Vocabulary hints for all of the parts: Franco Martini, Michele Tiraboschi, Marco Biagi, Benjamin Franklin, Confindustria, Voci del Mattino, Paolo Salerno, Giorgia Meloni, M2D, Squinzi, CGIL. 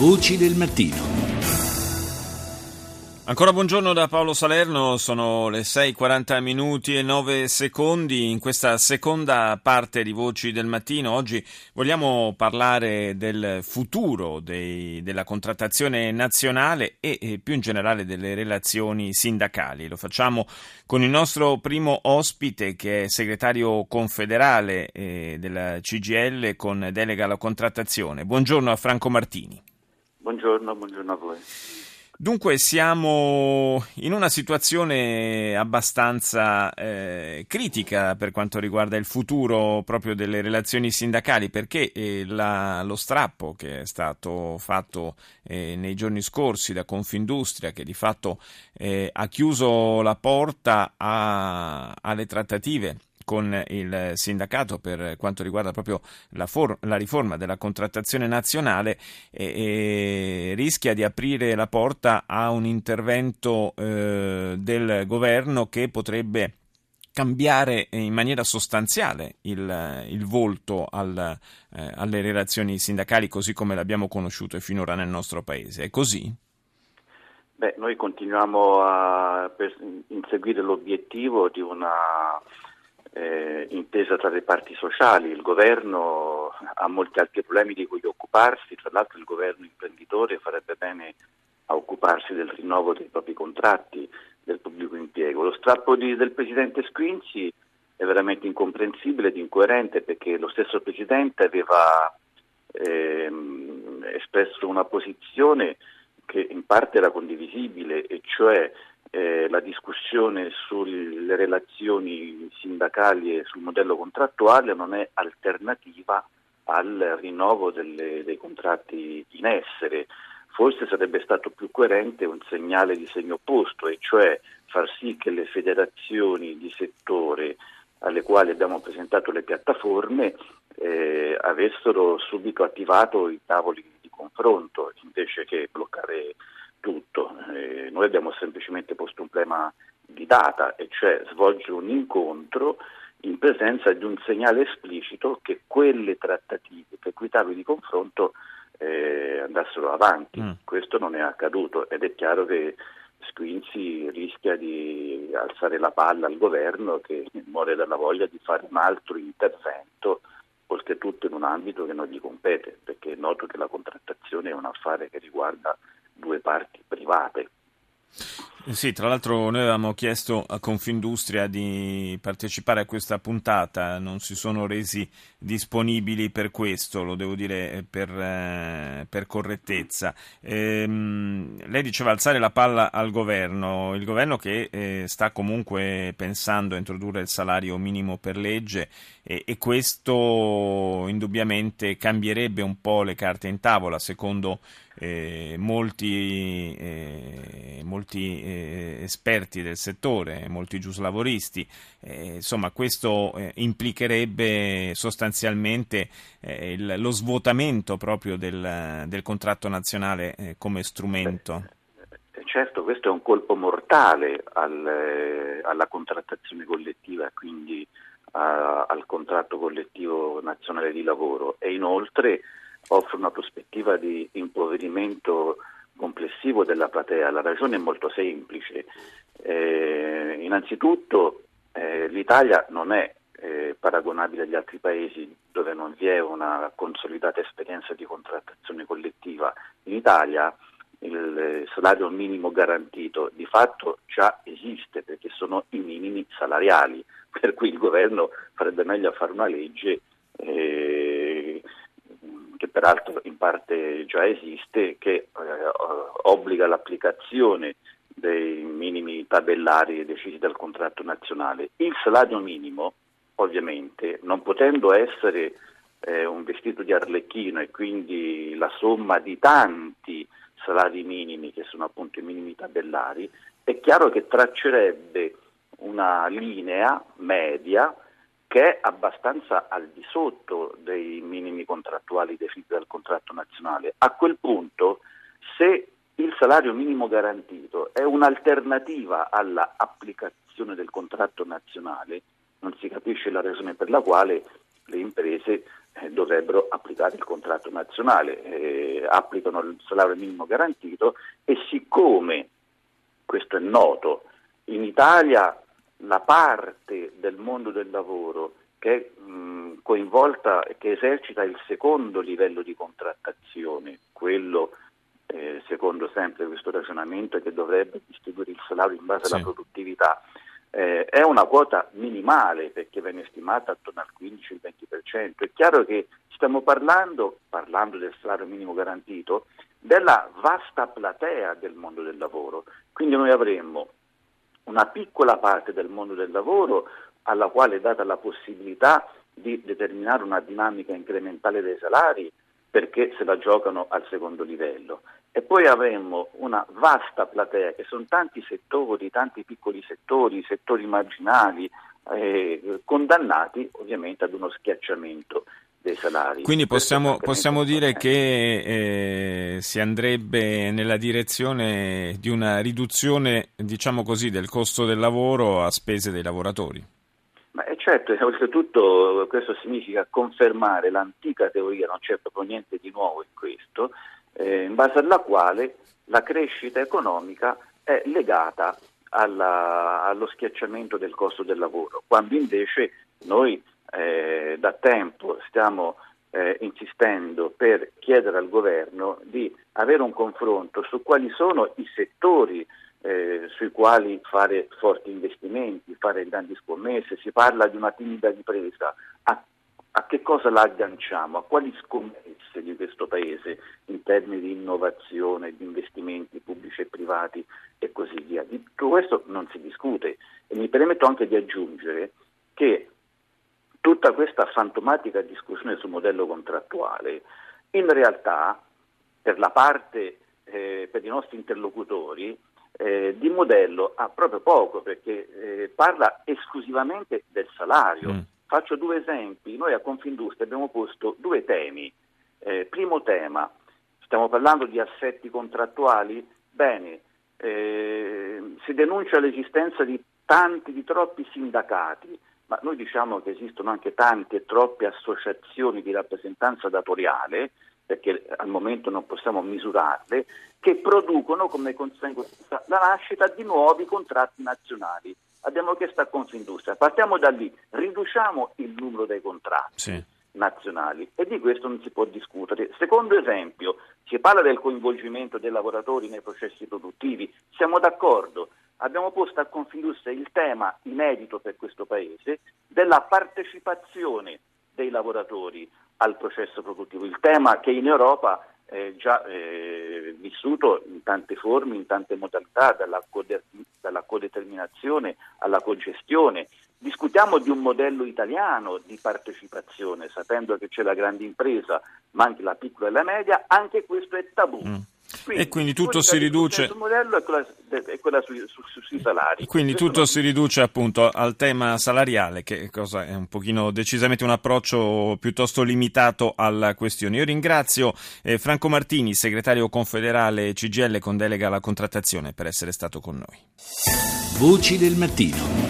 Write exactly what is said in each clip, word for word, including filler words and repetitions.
Voci del mattino. Ancora buongiorno da Paolo Salerno, sono le sei e quaranta minuti e nove secondi in questa seconda parte di Voci del Mattino. Oggi vogliamo parlare del futuro dei, della contrattazione nazionale e, e più in generale delle relazioni sindacali. Lo facciamo con il nostro primo ospite che è segretario confederale eh, della C G I L con delega alla contrattazione. Buongiorno a Franco Martini. Buongiorno, buongiorno a voi. Dunque siamo in una situazione abbastanza eh, critica per quanto riguarda il futuro proprio delle relazioni sindacali, perché eh, la, lo strappo che è stato fatto eh, nei giorni scorsi da Confindustria, che di fatto eh, ha chiuso la porta a, alle trattative con il sindacato per quanto riguarda proprio la, for- la riforma della contrattazione nazionale, e, e rischia di aprire la porta a un intervento eh, del governo che potrebbe cambiare in maniera sostanziale il, il volto al, eh, alle relazioni sindacali così come le abbiamo conosciute finora nel nostro paese. È così? Beh, noi continuiamo a per, inseguire l'obiettivo di una Eh, intesa tra le parti sociali. Il governo ha molti altri problemi di cui occuparsi, tra l'altro il governo imprenditore farebbe bene a occuparsi del rinnovo dei propri contratti del pubblico impiego. Lo strappo di, del presidente Squinzi è veramente incomprensibile ed incoerente, perché lo stesso presidente aveva ehm, espresso una posizione che in parte era condivisibile, e cioè Eh, la discussione sulle relazioni sindacali e sul modello contrattuale non è alternativa al rinnovo delle, dei contratti in essere. Forse sarebbe stato più coerente un segnale di segno opposto, e cioè far sì che le federazioni di settore alle quali abbiamo presentato le piattaforme eh, avessero subito attivato i tavoli di confronto, invece che bloccare tutto. Eh, noi abbiamo semplicemente posto un problema di data, e cioè svolgere un incontro in presenza di un segnale esplicito che quelle trattative, per cui tavoli di confronto eh, andassero avanti. Mm. Questo non è accaduto, ed è chiaro che Squinzi rischia di alzare la palla al governo, che muore dalla voglia di fare un altro intervento, oltretutto in un ambito che non gli compete, perché è noto che la contrattazione è un affare che riguarda due parti private. Sì, tra l'altro noi avevamo chiesto a Confindustria di partecipare a questa puntata, non si sono resi disponibili per questo, lo devo dire per, eh, per correttezza. Ehm, lei diceva alzare la palla al governo, il governo che eh, sta comunque pensando a introdurre il salario minimo per legge, e, e questo indubbiamente cambierebbe un po' le carte in tavola, secondo eh, molti eh, molti Eh, esperti del settore, molti giuslavoristi. Eh, insomma, questo eh, implicherebbe sostanzialmente eh, il, lo svuotamento proprio del, del contratto nazionale eh, come strumento. Eh, certo, questo è un colpo mortale al, eh, alla contrattazione collettiva, quindi a, al contratto collettivo nazionale di lavoro, e inoltre offre una prospettiva di impoverimento complessivo della platea. La ragione è molto semplice. Eh, innanzitutto eh, l'Italia non è eh, paragonabile agli altri paesi dove non vi è una consolidata esperienza di contrattazione collettiva. In Italia il salario minimo garantito di fatto già esiste, perché sono i minimi salariali, per cui il governo farebbe meglio a fare una legge eh, che peraltro in parte già esiste, che eh, obbliga l'applicazione dei minimi tabellari decisi dal contratto nazionale. Il salario minimo, ovviamente, non potendo essere eh, un vestito di arlecchino, e quindi la somma di tanti salari minimi, che sono appunto i minimi tabellari, è chiaro che traccerebbe una linea media che è abbastanza al di sotto dei minimi contrattuali definiti dal contratto nazionale. A quel punto, se il salario minimo garantito è un'alternativa alla applicazione del contratto nazionale, non si capisce la ragione per la quale le imprese dovrebbero applicare il contratto nazionale, eh, applicano il salario minimo garantito e siccome, questo è noto, in Italia la parte del mondo del lavoro che è mh, coinvolta e che esercita il secondo livello di contrattazione, quello eh, secondo sempre questo ragionamento che dovrebbe distribuire il salario in base sì. alla produttività, Eh, è una quota minimale perché viene stimata attorno al quindici venti per cento. È chiaro che stiamo parlando, parlando del salario minimo garantito, della vasta platea del mondo del lavoro. Quindi noi avremmo una piccola parte del mondo del lavoro alla quale è data la possibilità di determinare una dinamica incrementale dei salari perché se la giocano al secondo livello. E poi avremmo una vasta platea che sono tanti settori, tanti piccoli settori, settori marginali, eh, condannati ovviamente ad uno schiacciamento dei salari. Quindi possiamo, possiamo dire che eh, si andrebbe nella direzione di una riduzione, diciamo così, del costo del lavoro a spese dei lavoratori. Ma è certo, oltretutto questo significa confermare l'antica teoria, non c'è proprio niente di nuovo in questo, Eh, in base alla quale la crescita economica è legata alla, allo schiacciamento del costo del lavoro, quando invece noi eh, da tempo stiamo eh, insistendo per chiedere al governo di avere un confronto su quali sono i settori eh, sui quali fare forti investimenti, fare grandi scommesse. Si parla di una timida ripresa, a, a che cosa la agganciamo, a quali scommesse di questo Paese in termini di innovazione, di investimenti pubblici e privati e così via. Di tutto questo non si discute e mi permetto anche di aggiungere che tutta questa fantomatica discussione sul modello contrattuale in realtà per la parte, eh, per i nostri interlocutori eh, di modello ha proprio poco perché eh, parla esclusivamente del salario. Mm. Faccio due esempi, noi a Confindustria abbiamo posto due temi. Eh, primo tema, stiamo parlando di assetti contrattuali? Bene, eh, si denuncia l'esistenza di tanti, di troppi sindacati, ma noi diciamo che esistono anche tante e troppe associazioni di rappresentanza datoriale, perché al momento non possiamo misurarle, che producono come conseguenza la nascita di nuovi contratti nazionali. Abbiamo chiesto a Confindustria, partiamo da lì, riduciamo il numero dei contratti. Sì. Nazionali e di questo non si può discutere. Secondo esempio, si parla del coinvolgimento dei lavoratori nei processi produttivi, siamo d'accordo, abbiamo posto a Confindustria il tema inedito per questo Paese della partecipazione dei lavoratori al processo produttivo, il tema che in Europa è già eh, vissuto in tante forme, in tante modalità, dalla, code- dalla codeterminazione alla cogestione. Discutiamo di un modello italiano di partecipazione, sapendo che c'è la grande impresa, ma anche la piccola e la media, anche questo è tabù. Mm. Quindi, e quindi tutto si riduce. Il modello è quella, è quella sui, su, su, sui salari. Quindi questo tutto non... si riduce appunto al tema salariale, che cosa è un pochino decisamente un approccio piuttosto limitato alla questione. Io ringrazio eh, Franco Martini, segretario confederale C G I L con delega alla contrattazione, per essere stato con noi. Voci del mattino.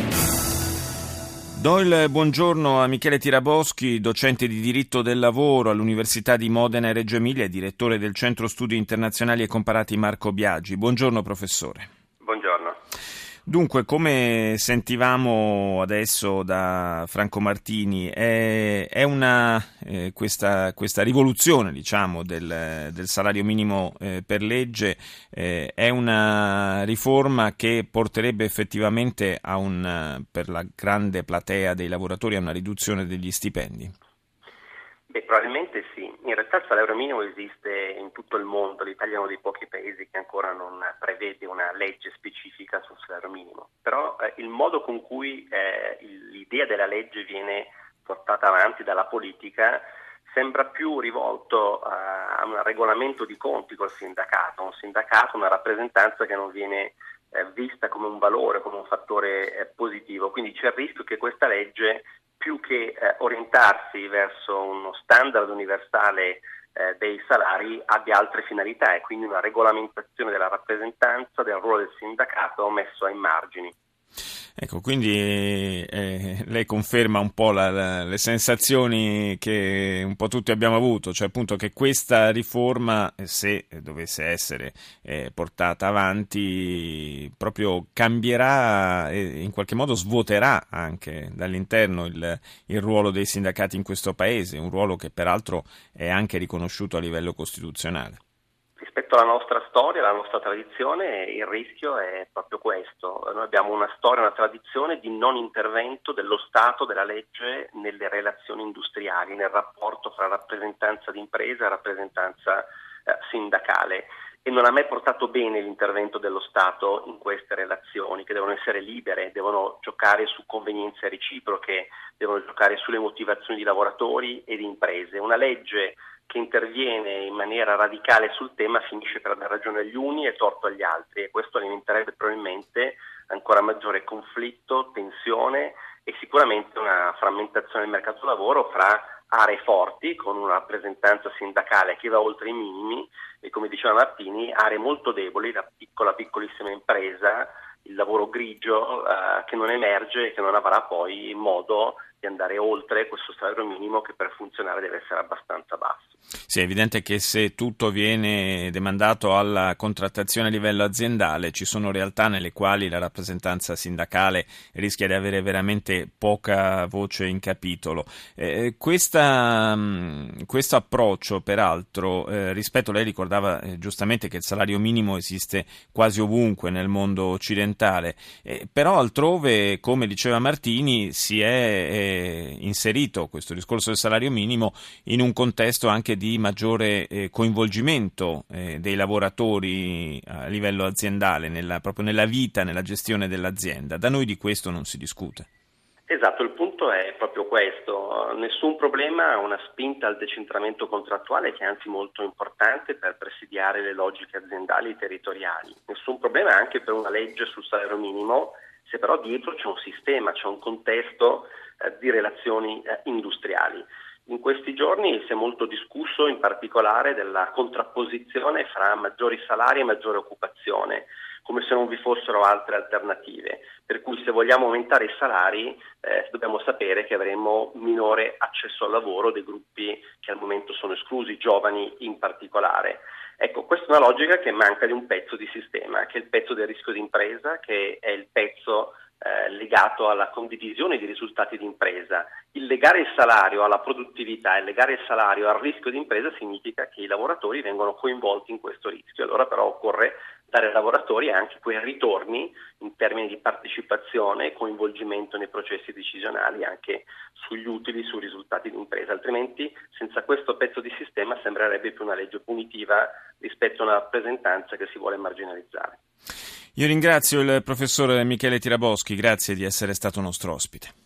Do il buongiorno a Michele Tiraboschi, docente di diritto del lavoro all'Università di Modena e Reggio Emilia e direttore del Centro Studi Internazionali e Comparati Marco Biagi. Buongiorno professore. Buongiorno. Dunque, come sentivamo adesso da Franco Martini, è, è una eh, questa, questa rivoluzione, diciamo, del, del salario minimo eh, per legge, eh, è una riforma che porterebbe effettivamente a un, per la grande platea dei lavoratori, a una riduzione degli stipendi? Beh, probabilmente sì. In realtà il salario minimo esiste in tutto il mondo, l'Italia è uno dei pochi paesi che ancora non prevede una legge specifica sul salario minimo, però eh, il modo con cui eh, l'idea della legge viene portata avanti dalla politica sembra più rivolto eh, a un regolamento di conti col sindacato, un sindacato, una rappresentanza che non viene eh, vista come un valore, come un fattore eh, positivo, quindi c'è il rischio che questa legge più che eh, orientarsi verso uno standard universale eh, dei salari abbia altre finalità e quindi una regolamentazione della rappresentanza del ruolo del sindacato messo ai margini. Ecco, quindi eh, lei conferma un po' la, la, le sensazioni che un po' tutti abbiamo avuto, cioè appunto che questa riforma, se dovesse essere eh, portata avanti, proprio cambierà e in qualche modo svuoterà anche dall'interno il, il ruolo dei sindacati in questo Paese, un ruolo che peraltro è anche riconosciuto a livello costituzionale. Rispetto alla nostra storia, alla nostra tradizione, il rischio è proprio questo. Noi abbiamo una storia, una tradizione di non intervento dello Stato, della legge, nelle relazioni industriali, nel rapporto fra rappresentanza d'impresa e rappresentanza eh, sindacale. E non ha mai portato bene l'intervento dello Stato in queste relazioni, che devono essere libere, devono giocare su convenienze reciproche, devono giocare sulle motivazioni di lavoratori e di imprese. Una legge che interviene in maniera radicale sul tema finisce per dare ragione agli uni e torto agli altri, e questo alimenterebbe probabilmente ancora maggiore conflitto, tensione e sicuramente una frammentazione del mercato lavoro fra aree forti, con una rappresentanza sindacale che va oltre i minimi, e come diceva Martini, aree molto deboli, la piccola, piccolissima impresa, il lavoro grigio eh, che non emerge e che non avrà poi modo di andare oltre questo salario minimo che per funzionare deve essere abbastanza basso. Sì, è evidente che se tutto viene demandato alla contrattazione a livello aziendale, ci sono realtà nelle quali la rappresentanza sindacale rischia di avere veramente poca voce in capitolo. Eh, questa, questo approccio, peraltro, eh, rispetto, lei ricordava eh, giustamente che il salario minimo esiste quasi ovunque nel mondo occidentale, eh, però altrove, come diceva Martini, si è eh, inserito questo discorso del salario minimo in un contesto anche di maggiore eh, coinvolgimento eh, dei lavoratori a livello aziendale, nella, proprio nella vita, nella gestione dell'azienda. Da noi di questo non si discute. Esatto, il punto è proprio questo. Nessun problema, una spinta al decentramento contrattuale che è anzi molto importante per presidiare le logiche aziendali e territoriali. Nessun problema anche per una legge sul salario minimo, se però dietro c'è un sistema, c'è un contesto eh, di relazioni eh, industriali. In questi giorni si è molto discusso in particolare della contrapposizione fra maggiori salari e maggiore occupazione, come se non vi fossero altre alternative, per cui se vogliamo aumentare i salari eh, dobbiamo sapere che avremo minore accesso al lavoro dei gruppi che al momento sono esclusi, giovani in particolare. Ecco, questa è una logica che manca di un pezzo di sistema, che è il pezzo del rischio di impresa, che è il pezzo Eh, legato alla condivisione di risultati di impresa. Il legare il salario alla produttività e legare il salario al rischio di impresa significa che i lavoratori vengono coinvolti in questo rischio. Allora però occorre dare ai lavoratori anche quei ritorni in termini di partecipazione e coinvolgimento nei processi decisionali, anche sugli utili, sui risultati di impresa, altrimenti senza questo pezzo di sistema sembrerebbe più una legge punitiva rispetto a una rappresentanza che si vuole marginalizzare. Io ringrazio il professor Michele Tiraboschi, grazie di essere stato nostro ospite.